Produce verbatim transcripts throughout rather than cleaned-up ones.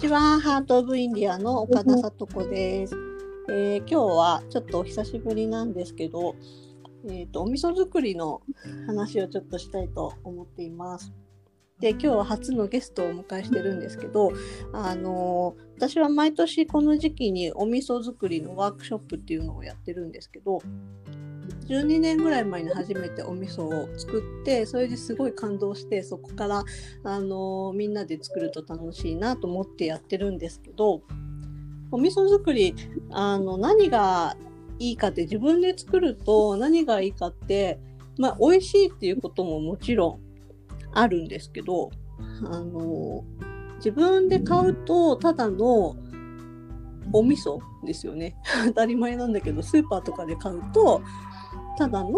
ちは、ハートオブインディアの岡田さとこです。えー、今日はちょっとお久しぶりなんですけど、えーと、お味噌作りの話をちょっとしたいと思っています。で、今日は初のゲストをお迎えしてるんですけど、あのー、私は毎年この時期にお味噌作りのワークショップっていうのをやってるんですけど、じゅうにねんぐらい前に初めてお味噌を作って、それですごい感動して、そこからあのみんなで作ると楽しいなと思ってやってるんですけど、お味噌作りあの何がいいかって、自分で作ると何がいいかって、まあ、美味しいっていうことももちろんあるんですけど、あの自分で買うとただのお味噌ですよね。当たり前なんだけど、スーパーとかで買うとただの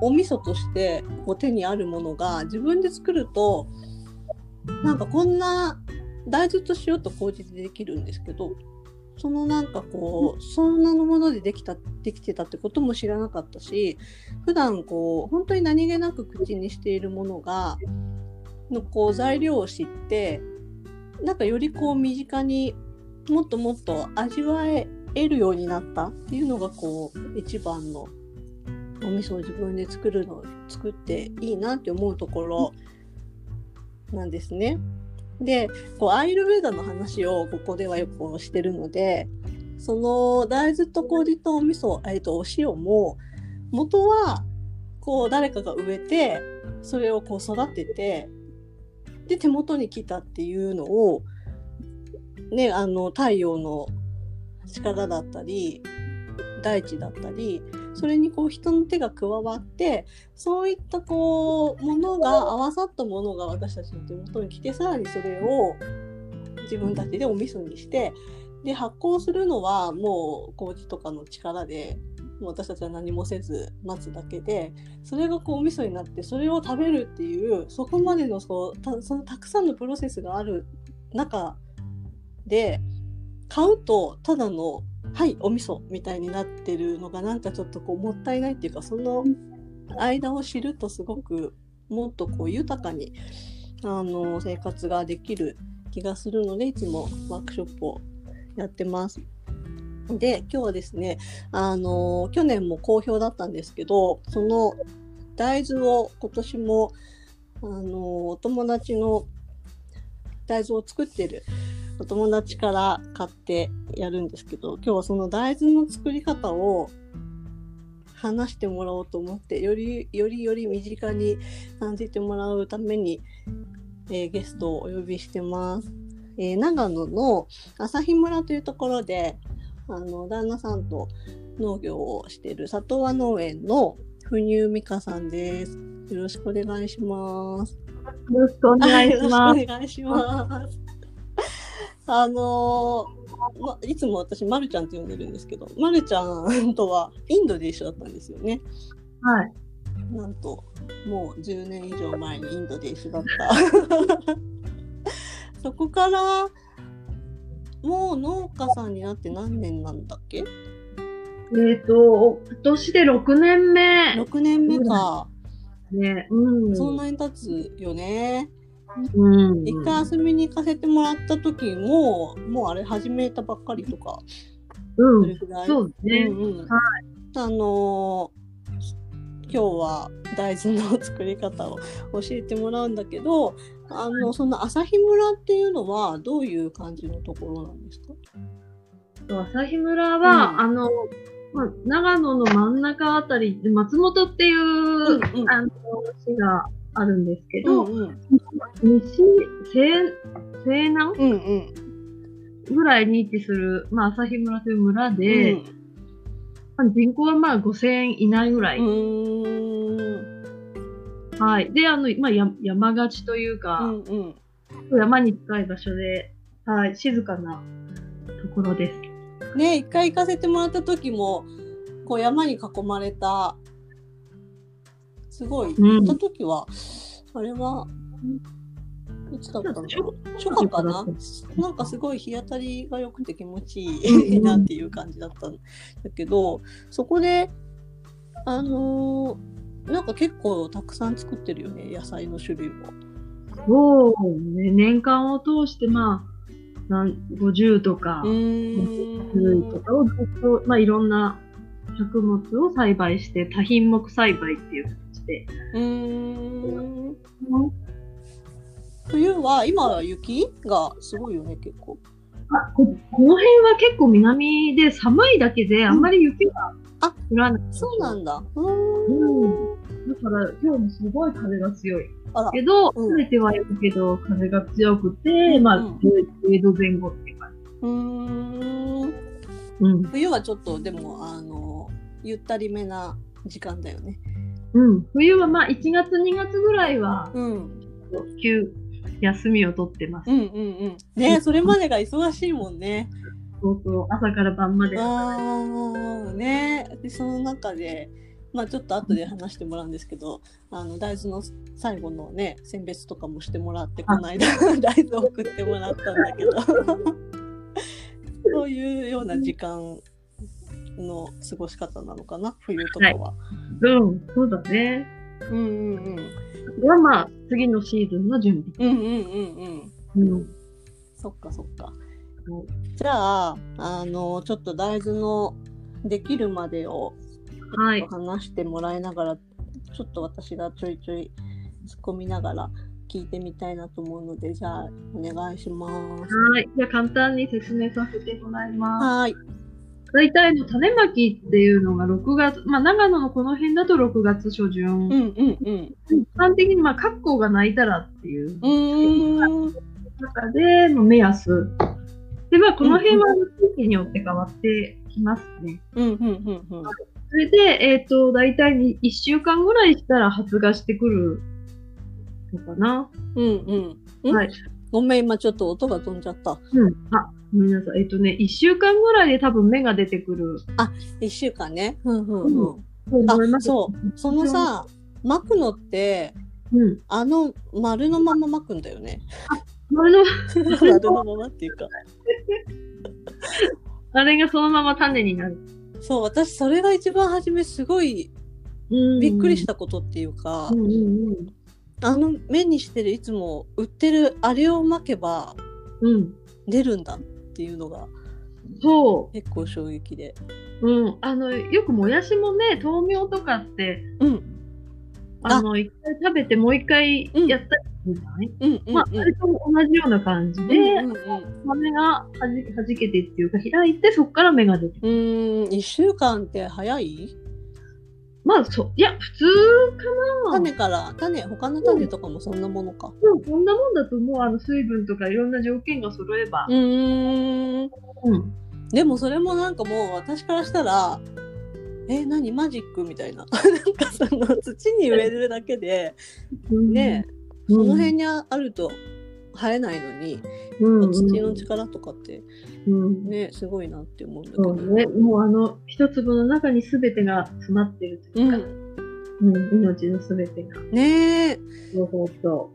お味噌としてこう手にあるものが、自分で作るとなんかこんな大豆と塩と麹でできるんですけど、そのなんかこうそんなのものでできたできてたってことも知らなかったし、普段こう本当に何気なく口にしているものがのこう材料を知って、なんかよりこう身近にもっともっと味わえるようになったっていうのが、こう一番のお味噌を自分で作るの作っていいなって思うところなんですね。で、こうアイルベーダの話をここではよくしてるので、その大豆と麹とお味噌、えっとお塩も元はこう誰かが植えて、それをこう育てて、で手元に来たっていうのをね、あの太陽の力だったり大地だったり、それにこう人の手が加わって、そういったこうものが合わさったものが私たちの手元に来て、さらにそれを自分たちでお味噌にして、で発酵するのはもう麹とかの力で、もう私たちは何もせず待つだけで、それがこうお味噌になって、それを食べるっていう、そこまでのそうたそのたくさんのプロセスがある中で、買うとただのはいお味噌みたいになってるのが、なんかちょっとこうもったいないっていうか、その間を知るとすごくもっとこう豊かにあの生活ができる気がするので、いつもワークショップをやってます。で、今日はですね、あの去年も好評だったんですけど、その大豆を今年もあのお友達の大豆を作ってるお友達から買ってやるんですけど、今日はその大豆の作り方を話してもらおうと思って、よりよりより身近に感じてもらうために、えー、ゲストをお呼びしてます。えー、長野の朝日村というところで、あの旦那さんと農業をしている里和農園のふにゅうみかさんです。よろしくお願いします。よろしくお願いします。よろしくお願いします。あのーま、いつも私まるちゃんと呼んでるんですけど、まるちゃんとはインドで一緒だったんですよね。はい、なんともうじゅうねん以上前にインドで一緒だった。そこからもう農家さんになって何年なんだっけ。えっ、ー、と今年でろくねんめ。ろくねんめか、ね、うん、そんなに経つよね。うん、一回遊びに行かせてもらった時も、もうあれ始めたばっかりとか、うん、それくらい。そうですね。うんうん、はい、あのー、今日は大豆の作り方を教えてもらうんだけど、あのその朝日村っていうのはどういう感じのところなんですか？朝日村は、うん、あのま、長野の真ん中あたりで松本っていう、うんうん、あの市があるんですけど、うんうん、西、西、西南、うんうん、ぐらいに位置する、まあ、朝日村という村で、うん、まあ、人口はまあごせんいないぐらい。うーん、はい。で、あの、まあ、や山がちというか、うんうん、山に近い場所で、はい、静かなところです。ね、一回行かせてもらった時も、こう山に囲まれた、すごい行った時は、うん、あれはいつだったのかな、初夏かな、なんかすごい日当たりが良くて気持ちいいなっていう感じだったんだけど、そこであのー、なんか結構たくさん作ってるよね、野菜の種類も。そうね、年間を通してまあごじゅうとかごじゅうとかをずっと、まあ、いろんな作物を栽培して多品目栽培っていう形で。うーん、冬は今雪がすごいよね、結構。あ、こ、この辺は結構南で寒いだけであんまり雪が降らない、うん、そうなんだ。うーん、うん、だから今日もすごい風が強いけど、晴れてはいるけど風が強くて、うん、まあじゅうどまえ後って感じ。うーん、うん、冬はちょっとでもあのゆったりめな時間だよね。うん、冬はまあいちがつにがつぐらいは、うん、休休みを取ってます。うんうんうん。ね、それまでが忙しいもんね。そうそう、朝から晩まで。ああ、ね、その中で、まあちょっと後で話してもらうんですけど、あの大豆の最後のね、選別とかもしてもらって、この間大豆送ってもらったんだけど、そういうような時間の過ごし方なのかな、冬とかは。はい、うん、そうだね。うんうんうん。はまあ次のシーズンの準備。うんうんうんうん。うん、そっかそっか。じゃああのちょっと大豆のできるまでをちょっと話してもらいながら、はい、ちょっと私がちょいちょい突っ込みながら聞いてみたいなと思うので、じゃあお願いします。はい。じゃあ簡単に説明させてもらいます。はい。大体の種まきっていうのがろくがつ、まあ、長野のこの辺だとろくがつ初旬、うんうんうん、一般的にまあ格好が鳴いたらっていう中での目安で、まあ、この辺は地域によって変わってきますね。それで、えー、と大体にいっしゅうかんぐらいしたら発芽してくるのかな、うんうん、はい、ごめん、今ちょっと音が飛んじゃった、うん、あ、ごめんなさい。えっとね、いっしゅうかんぐらいで多分芽が出てくる。あ、いっしゅうかんね。うんうんうん。あ、そう。そのさ、巻くのって、うん、あの丸のまま巻くんだよね。あ、丸の丸のままっていうか。あれがそのまま種になる。そう、私それが一番初めすごいびっくりしたことっていうか、うんうんうん、あの目にしてるいつも売ってるあれを巻けば、うん。出るんだっていうのがそう結構衝撃で、うん、あのよくもやしもね、豆苗とかって、うん、あの一回食べてもう一回やったりじゃない、うんうん、まあ、うん、あれと同じような感じで、うんうんうん、豆がはじ、はじけてっていうか開いて、そこから芽が出てくる。うーん、いっしゅうかんって早い？まあ、そ、いや、普通かな。種から、種、他の種とかもそんなものか。うん、そんなもんだと、もう、あの、水分とかいろんな条件が揃えば。うーん。うん。でも、それもなんかもう、私からしたら、え、何マジックみたいな。なんか、その、土に植えるだけで、ね、うん、その辺にあると、生えないのに、うん、土の力とかって、うん、ね、すごいなって思うんだけど、ね、もうあの一粒の中に全てが詰まってるというか、うんうん、命の全てがねえ、うん、素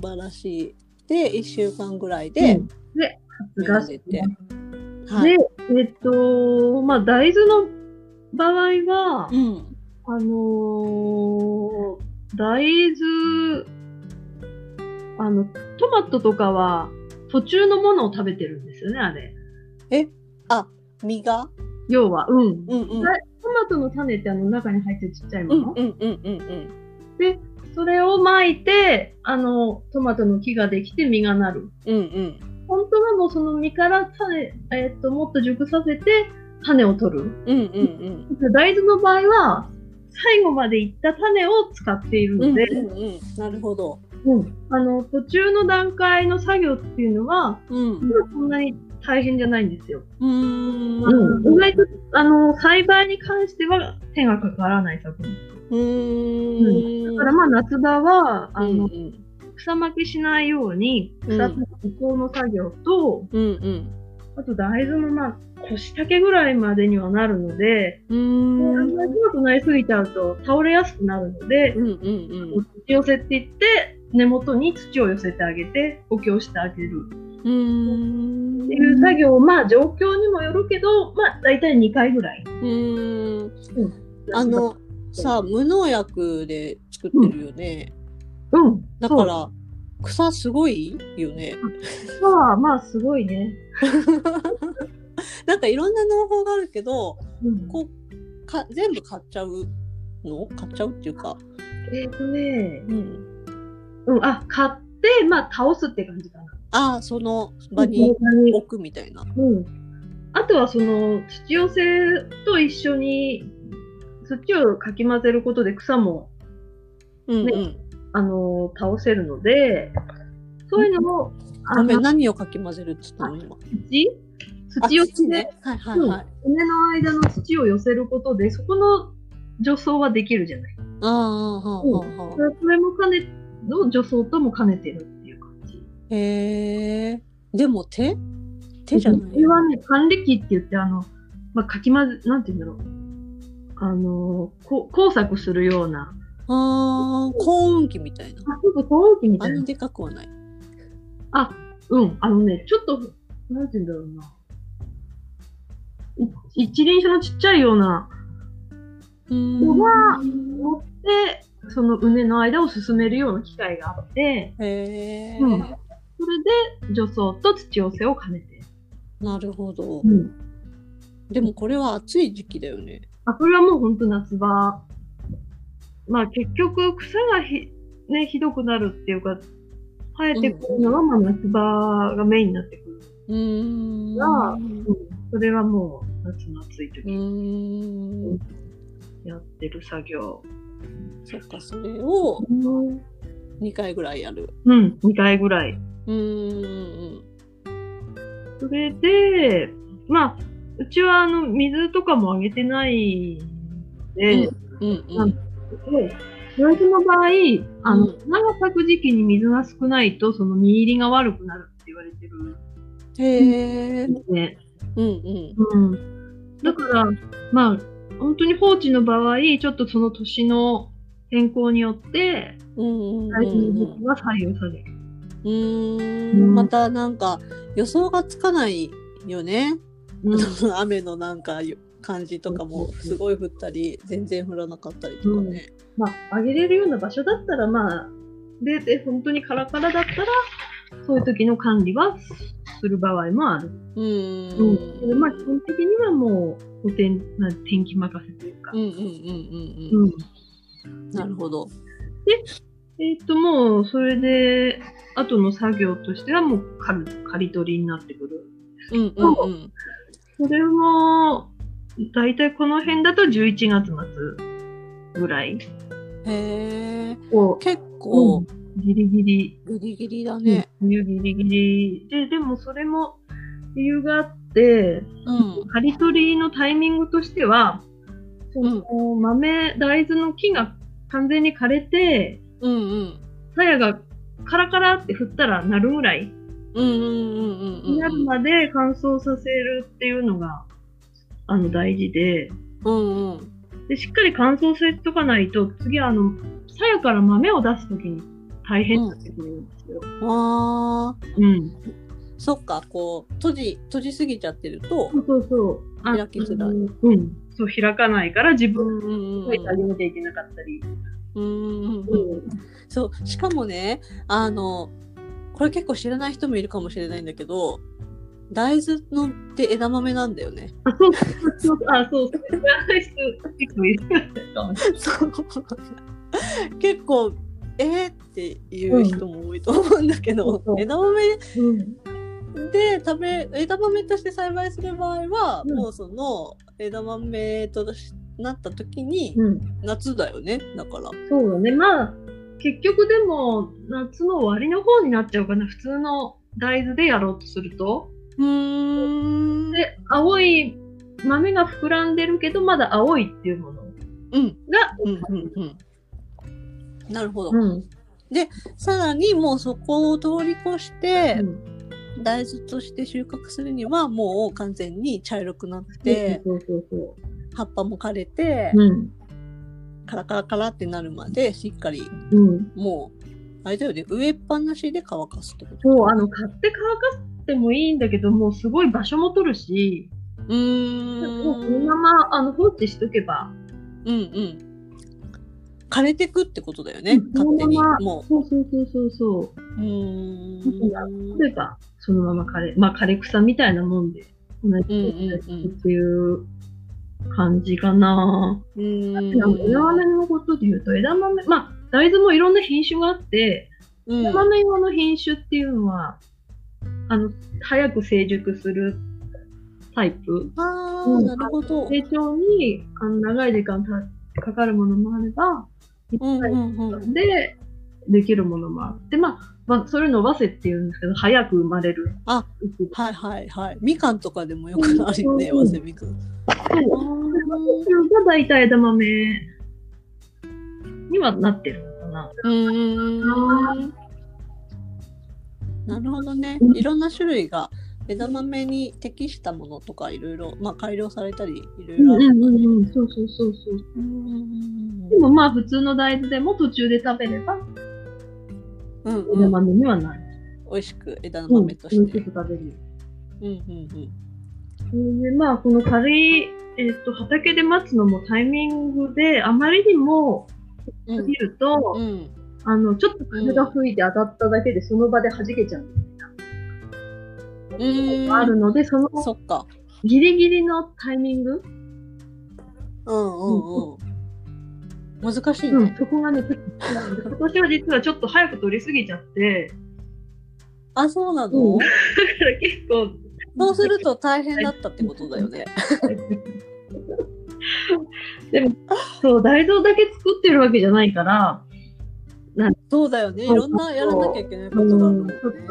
晴らしい。でいっしゅうかんぐらいで、うん、で発芽して、はい、でえっとまあ大豆の場合は、うん、あのー、大豆あのトマトとかは途中のものを食べてるんですよね、あれ。え、あ、実が？要は、うん、うんうん、トマトの種ってあの中に入ってるちっちゃいもの。うんうんうんうん。で、それをまいてあのトマトの木ができて実がなる。うんうん。本当はもうその実から種、えー、っともっと熟させて種を取る。うんうんうん。大豆の場合は最後までいった種を使っているので。うんうんうん、なるほど。うん、あの途中の段階の作業っていうのは、うん、そんなに大変じゃないんですよ。うーん、あの意外とあの栽培に関しては手がかからない作業。うーん、うん、だからまあ夏場はあの、うん、草巻きしないように草の移行の作業と、うんうん、あと大豆のまあ腰丈ぐらいまでにはなるので、うーん、大豆だとなりすぎちゃうと倒れやすくなるので、うんうんうん、土寄せっていって根元に土を寄せてあげて補強してあげるうーんっていう作業を、まあ状況にもよるけど、まあ大体にかいぐらい。うーん、うん、あのさ、無農薬で作ってるよね。うん、うん、だから草すごいよね。草はまあすごいね。なんかいろんな農法があるけど、うん、こうか全部買っちゃうの？買っちゃうっていうか。えっ、ー、とね、うん、うん、あ買ってまあ倒すって感じかな。ああ、その場に置くみたいな。うん。あとはその土寄せと一緒に土をかき混ぜることで草もね、うんうん、あの倒せるので、そういうのも。ごめん、何をかき混ぜるって言ったの今？土？土寄せね。はいはいはい。根の間の土を寄せることでそこの除草はできるじゃない。ああ、はあ、はあ。それも兼ねの除草とも兼ねてる。へえ、でも手手じゃない。これはね、管理機って言ってあの、まあ、かき混ぜなんていうんだろう、あのこ工作するような、ああ耕運機みたいな。あ、ちょっと耕運機みたいな。あんなでかくはない。あ、うんあのねちょっとなんていうんだろうな、一輪車のちっちゃいようなのが乗ってその畝の間を進めるような機械があって、へー、うん。それで除草と土寄せを兼ねて。なるほど、うん。でもこれは暑い時期だよね。あ、これはもう本当夏場。まあ結局草が ひ,、ね、ひどくなるっていうか、生えてくるのはまあ夏場がメインになってくる。うーん。が、うん、それはもう夏の暑い時にやってる作業。そっか、それをにかいぐらいやる。うん、にかいぐらい。うーん。それで、まあ、うちはあの水とかもあげてないので、うんうんうん、野菜の場合、あの、花が咲く時期に水が少ないと、その実入りが悪くなるって言われてる。へー。ね。うんうん。うん。だから、まあ、本当に放置の場合、ちょっとその年の天候によって、大事な時期は採用される。うーん、うん、またなんか予想がつかないよね。うん、雨のなんか感じとかもすごい降ったり、全然降らなかったりとかね。うん、まあ、あげれるような場所だったら、まあ、で、で、本当にカラカラだったら、そういう時の管理はする場合もある。うんうん、でまあ基本的にはもうお天、まあ、天気任せというか。うんうんうんうんうん。うん、なるほど。で、えっともうそれで後の作業としてはもう刈り、刈り取りになってくる。うんうんうん。それもだいたいこの辺だとじゅういちがつまつぐらい。へえ。結構。うんギリギリ。ギリギリだね。冬ギリギリ。で、でもそれも理由があって、うん、刈り取りのタイミングとしては、その、うん、豆、大豆の木が完全に枯れて、うんうん、鞘がカラカラって振ったら鳴るぐらいになるまで乾燥させるっていうのがあの大事で、うんうん、で、しっかり乾燥させとかないと、次はあの、鞘から豆を出すときに、大変なってくるんですよ。うん、ああ、うん。そっか、こう閉じ閉じすぎちゃってると、そうそうそう、開きづらい。うん、うん、そう開かないから自分で上げなきゃいけなかったり。うんうんうん。そうしかもね、あのこれ結構知らない人もいるかもしれないんだけど、大豆のって枝豆なんだよね。あ、そうそうあそう知らない人結構いる。そう結構。えー、っていう人も多いと思うんだけど、うん、枝豆で食べ枝豆として栽培する場合は、うん、もうその枝豆となった時に、うん、夏だよね。だからそうだね。まあ結局でも夏の終わりの方になっちゃうかな、普通の大豆でやろうとすると。うーん。で青い豆が膨らんでるけどまだ青いっていうものが、うんうんうんうん、なるほど、うん、でさらにもうそこを通り越して、うん、大豆として収穫するにはもう完全に茶色くなって、うん、葉っぱも枯れて、うん、カラカラカラってなるまでしっかり、うん、もうあれだよね、植えっぱなしで乾かすってこと。そう、あの買って乾かしてもいいんだけど、もうすごい場所も取るし、うーん、もうこのままあの放置しとけば、うんうん、枯れてくってことだよね、うん、勝手にもうそうそうそうそうそう、うーん、例えばそのまま枯れ、まあ、枯れ草みたいなもんで同じっていう感じかな。うん、枝豆のことでいうと枝豆、まあ大豆もいろんな品種があって、うん、枝豆用の品種っていうのはあの早く成熟するタイプ、あ、うん、なるほど、成長にあの長い時間かかるものもあればいっかいでできるものもあって、うんうんうん、まあまあ、そういうのを早生っていうんですけど、早く生まれる。あ、はいはいはい。みかんとかでもよくあるよね、早生みかん。はい。が大体枝豆にはなってるのかな。うーん。なるほどね。いろんな種類が枝豆に適したものとかいろいろ、まあ、改良されたりいろいろあるので。うんうんうん。そうそうそうそう。うん、でもまあ普通の大豆でも途中で食べれば。うんうん、枝豆にはない。美味しく枝豆として。美味しく食べる。うんうんうん。で、まあこの軽い、えー、っと畑で待つのもタイミングであまりにも過ぎると、うんうん、あのちょっと風が吹いて当たっただけでその場で弾けちゃうみたいな。うん。あるのでそのそっかギリギリのタイミング。うんうんうん。難しいね、うん、そこがね今年は実はちょっと早く取りすぎちゃって、あ、そうなの、うん、だから結構そうすると大変だったってことだよねでもそう大豆だけ作ってるわけじゃないからなんそうだよね、いろんなやらなきゃいけないことだと思うね、うん、ちょっ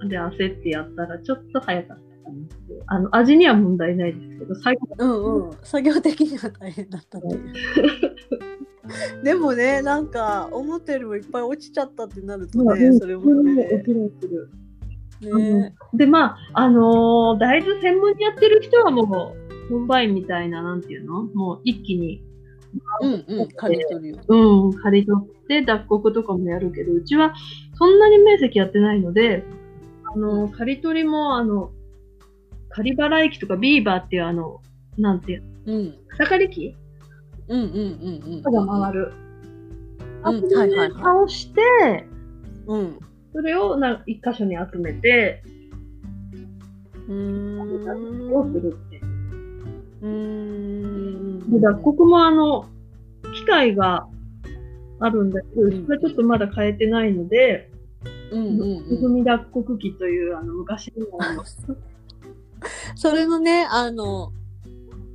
とで焦ってやったらちょっと早かった、あの味には問題ないですけど作業、うんうん、作業的には大変だったっていうでもね、なんか思ったよりもいっぱい落ちちゃったってなるとね、うん、それもね、うん、起きる起きる、ね、でまああのー、大豆専門にやってる人はもうコンバインみたいな、なんていうの、もう一気にうんうん刈り取る、うん刈り取って脱穀とかもやるけど、うちはそんなに面積やってないので、あのー、刈り取りもあの刈り払い機とかビーバーっていうあのなんていう、うん、草刈り機、うんうんうんうん、が回る。あ、うん、はいはいはい。倒して、うん、それをな一箇所に集めて、うーん、をするって。うーん。だここもあの機械があるんだけど、うん、それちょっとまだ変えてないので、うんうんうん。組脱穀機というあの昔のもの。それのね、あの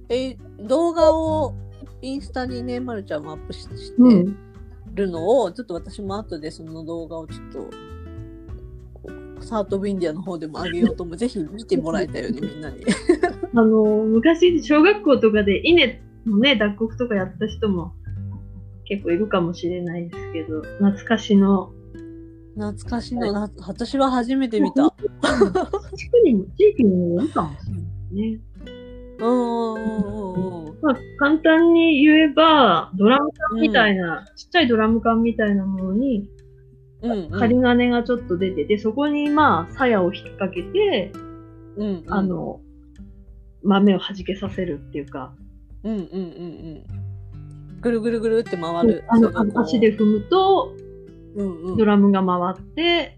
え動画をインスタにね、まるちゃんもアップしてるのを、うん、ちょっと私も後でその動画をちょっとサート・オブ・インディアの方でも上げようともぜひ見てもらいたいよねみんなにあの昔小学校とかで稲のね脱穀とかやった人も結構いるかもしれないですけど、懐かしの懐かしの、はい、私は初めて見た地区にも地域にもいるかもしれないね。おーおーおー、まあ、簡単に言えばドラム缶みたいな、うん、ちっちゃいドラム缶みたいなものに、うんうん、針金がちょっと出てて、そこにまあ鞘を引っ掛けて、うんうん、あの豆を弾けさせるっていうか、うんうんうんうん、ぐるぐるぐるって回る、あの足で踏むと、うんうん、ドラムが回って、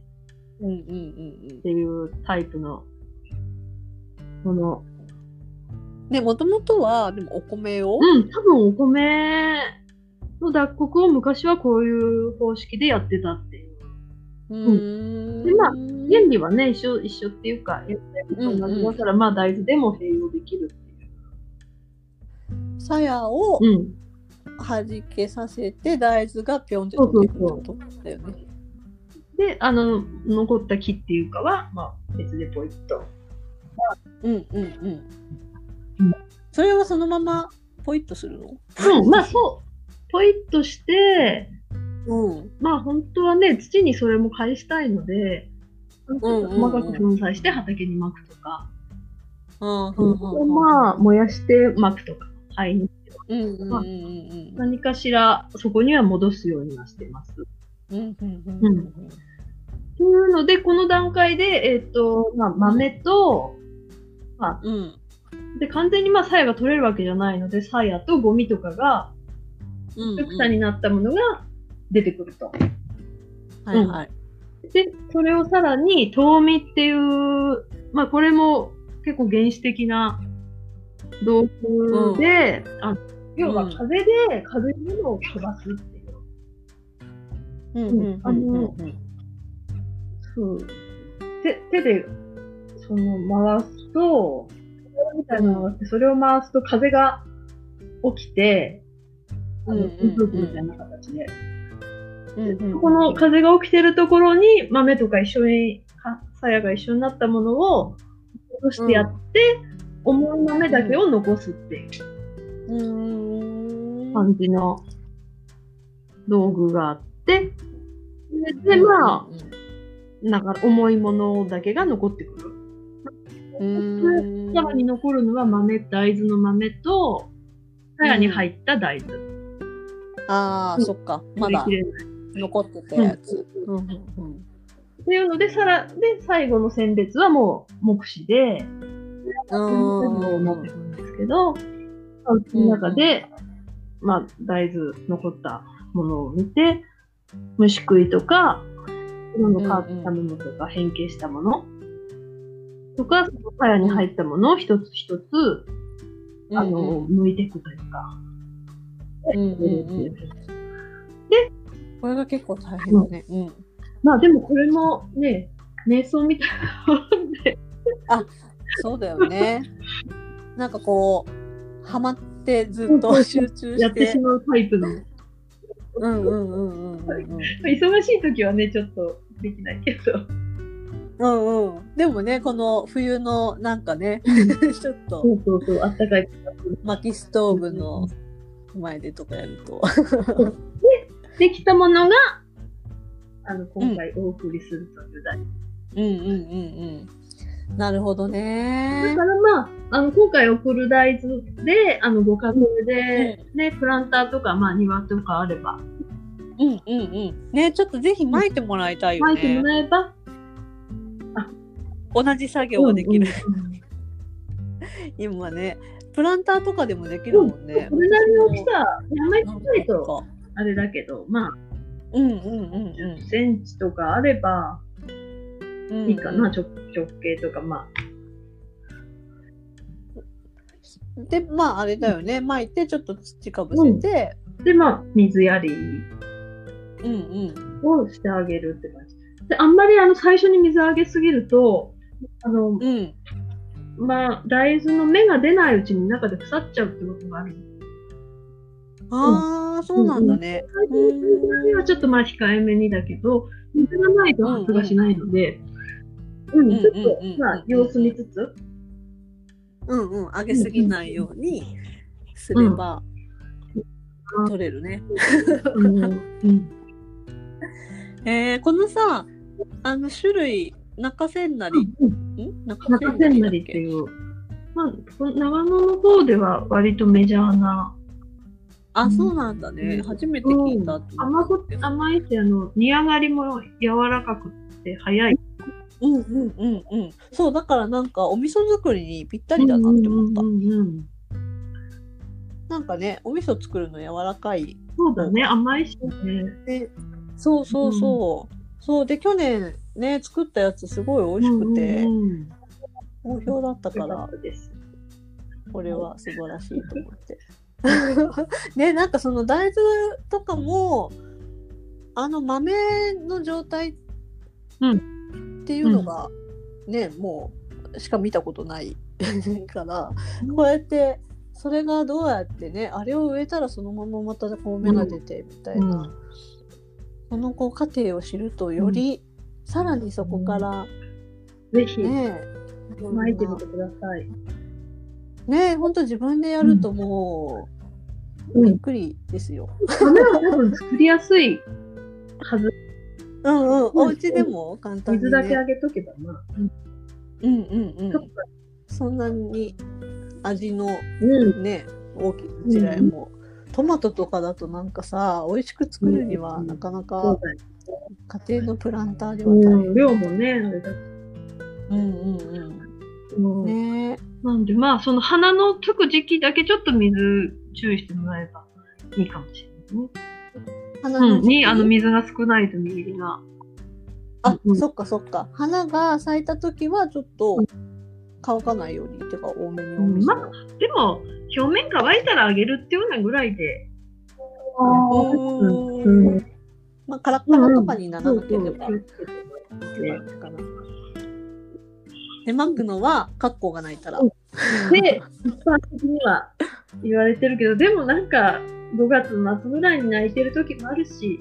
うんうんうんうん、っていうタイプのもので、もともとはでもお米を、うん、多分お米の脱穀を昔はこういう方式でやってたっていう。うーん、でまあ原理はね一緒一緒っていうか同じだから、うんうん、まあ大豆でも併用できるっていう。鞘を弾けさせて大豆がピョンって飛んでくることだよね。そうそうそう。で、あの残った木っていうかはまあ別でポイッと。うんうんうん。それはそのままポイッとするの？うん、まあそうポイッとして、うん、まあ本当はね土にそれも返したいので、うんうんうん、細かく粉砕して畑にまくとか、うんうんうんうん、まあ燃やしてまくとか灰にしてまくとか、何かしらそこには戻すようにはしてます。うんうんうんうんうん、というのでこの段階でえっと、まあ、豆と、まあ、うんで完全にまあ鞘が取れるわけじゃないので、鞘とゴミとかが草になったものが出てくると、うんうん、はいはい。でそれをさらに遠見っていう、まあこれも結構原始的な道具で、うん、あ要は風で軽いものを飛ばすっていう、うんうん、あの、うん、そう手手でその回すとみたいなのがあって、それを回すと風が起きて、あの、うんうんうん、みたいな形で、うんうん、この風が起きてるところに豆とか一緒にさやが一緒になったものを落としてやって、うん、重い豆だけを残すっていう感じの道具があって、でまあなんか重いものだけが残ってくる。さらに残るのは豆、大豆の豆とさやに入った大豆。ああ、うん、そっか、まだ残ってたやつ。うんうんうん、っていうので、さらで最後の選別はもう目視で、うん、持ってくるんですけど、その中で、うん、まあ大豆残ったものを見て、虫食いとか色の変わったものとか変形したもの。とかさやに入ったものを一つ一つ、うん、あの剥いていくというか、うんうんうん、でこれが結構大変だね、うんうん、まあでもこれもね瞑想みたいなんであそうだよねなんかこうハマってずっと集中してやってしまうタイプのうんうんうんうん、うん、忙しい時はねちょっとできないけどうんうん、でもねこの冬のなんかねちょっとそうそうそうあったかい薪ストーブの前でとかやるとで, できたものがあの今回お送りするという題、うん、うんうんうんうんなるほどね。だからまあ、 あの今回送る大豆であのご家庭で、うん、ねプランターとかまあ庭とかあればうんうんうんねちょっとぜひ巻いてもらいたいよね、うん、巻いてもらえば同じ作業ができる、うんうんうん、今ねプランターとかでもできるもんね。これなりの大きさやめてないとあれだけどまあうんうんうんうんじゅっセンチとかあればいいかな、うん、直, 直径とかまあでまああれだよね巻いてちょっと土かぶせて、うん、でまあ水やりをしてあげるって感じであんまりあの最初に水あげすぎるとあの、うん、まあ大豆の芽が出ないうちに中で腐っちゃうってことがある。ああ、うん、そうなんだね。最初の水あげはちょっとまあ控えめにだけど、水がないと発芽しないので、うん、ちょっとまあ様子見つつ、うんうんあげすぎないようにすれば、うん、取れるね。うんうん、えー、このさあの種類中千成、うん、ん中千成っていう、まあ、長野の方では割とメジャーなあ、うん、そうなんだね、うん、初めて聞いた、うん、甘くて甘いしあの煮上がりも柔らかくて早いうんうんうんうんそうだからなんかお味噌作りにぴったりだなって思った、うんうんうん、なんかねお味噌作るの柔らかいそうだね甘いしねでそうそうそう、うん、そうで去年ね作ったやつすごい美味しくて、うんうんうん、好評だったからこれは素晴らしいと思ってねなんかその大豆とかもあの豆の状態っていうのがね、うんうん、もうしか見たことないからこうやってそれがどうやってねあれを植えたらそのまままたこう芽が出てみたいな、うんうんこの子過程を知るとより、うん、さらにそこから、うん、ぜひ巻いてみてくださいねえほんと自分でやるともう、うん、びっくりですよ豆は多分作りやすいはずうんうん、うん、お家でも簡単に、ね、水だけあげとけばな、うん、うんうんうんそんなに味の、うん、ね大きな違いも、うんトマトとかだとなんかさ美味しく作るにはなかなか家庭のプランターでは大変、うん、量もねあれだうんうんうんねなんでまあその花のつく時期だけちょっと水注意してもらえばいいかもしれないね。花の時期、うん、にあの水が少ないと実りが。あ、うん、そっかそっか。花が咲いた時はちょっと乾かないように、うん、てか多めに多めに、まあ。でも表面乾いたらあげるっていうようなぐらいで。ああ、うん。まあカラッカラとかにならなければ。でマグノはカッコがないから。で一般的には言われてるけど、でもなんかごがつまつぐらいに泣いてる時もあるし。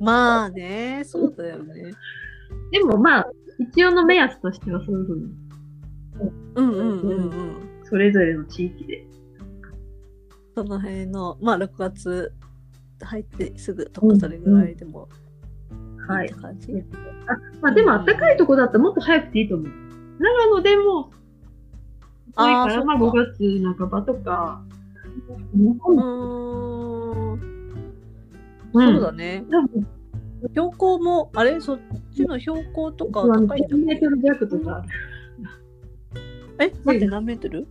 まあね、そうだよね。でもまあ一応の目安としてはそういうふうに、うんうんうんうん、それぞれの地域でその辺のまあろくがつ入ってすぐとかそれぐらいでもいいって感じ、うんうん、はい。あ、まあ、でも暖かいとこだったらもっと早くていいと思う。長野でも遅いからまあごがつなかばとか、うんうんそうだね、うん、標高もあれそっちの標高とか高いんじゃない？せんメートルじゃくとか。え、待って何メートル？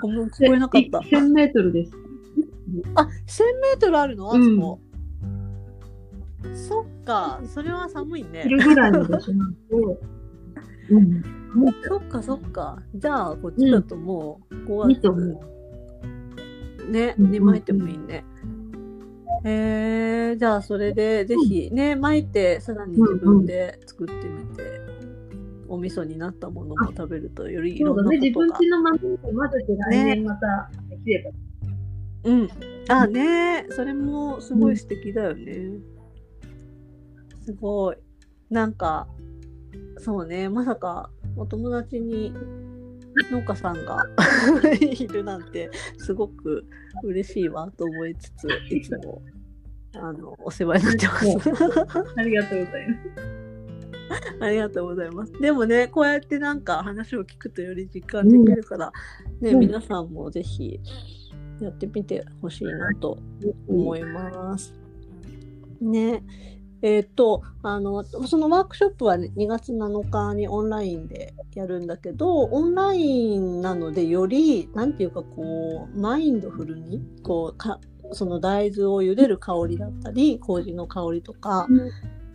ごめん聞こえなかった。せんメートルです。あ、せんメートルあるのあそこ、うん。そっか、それは寒いね。昼ぐらいの場所なんで。うん。そっかそっか。じゃあこっちだともうごがつ、うん、ね、に巻いてもいいね。えー、じゃあそれでぜひね、うん、巻いてさらに自分で作ってみて、うんうん、お味噌になったものも食べるとよりいろんなことが、ね、自分家の豆を混ぜて来年またできれば、ね、うんあねそれもすごい素敵だよね、うん、すごいなんかそうねまさかお友達に農家さんがいるなんてすごく嬉しいわと思いつついつもあのお世話になってますありがとうございますありがとうございます。でもねこうやってなんか話を聞くとより実感できるから、うんねうん、皆さんもぜひやってみてほしいなと思います、うん、ねえー、とあのそのワークショップは、ね、にがつなのかにオンラインでやるんだけどオンラインなのでよりなんていうかこうマインドフルにこうかその大豆を茹でる香りだったり麹の香りとか、うん、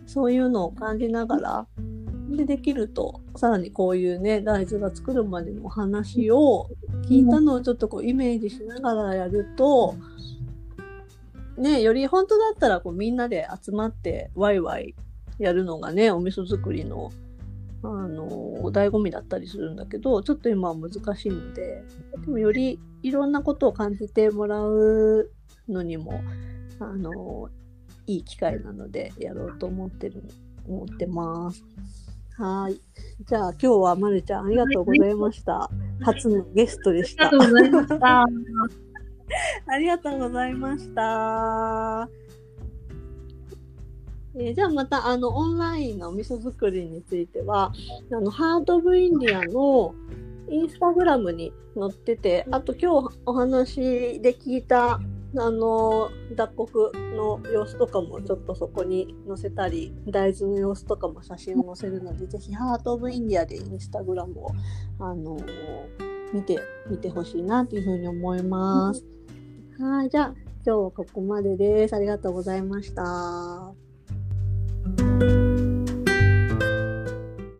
そういうのを感じながらでできるとさらにこういうね大豆が作るまでの話を聞いたのをちょっとこうイメージしながらやるとね、より本当だったらこうみんなで集まってワイワイやるのがねお味噌作りの、あのー、醍醐味だったりするんだけどちょっと今は難しいのででもよりいろんなことを感じてもらうのにも、あのー、いい機会なのでやろうと思ってる思ってます。はい、じゃあ今日はまるちゃんありがとうございました。初のゲストでした。ありがとうございましたありがとうございました、えー、じゃあまたあのオンラインのお味噌作りについてはあのハート・オブ・インディアのインスタグラムに載っててあと今日お話で聞いたあの脱穀の様子とかもちょっとそこに載せたり大豆の様子とかも写真を載せるのでぜひハート・オブ・インディアでインスタグラムをあの見て見てほしいなというふうに思います。はい、じゃあ今日はここまでです。ありがとうございました。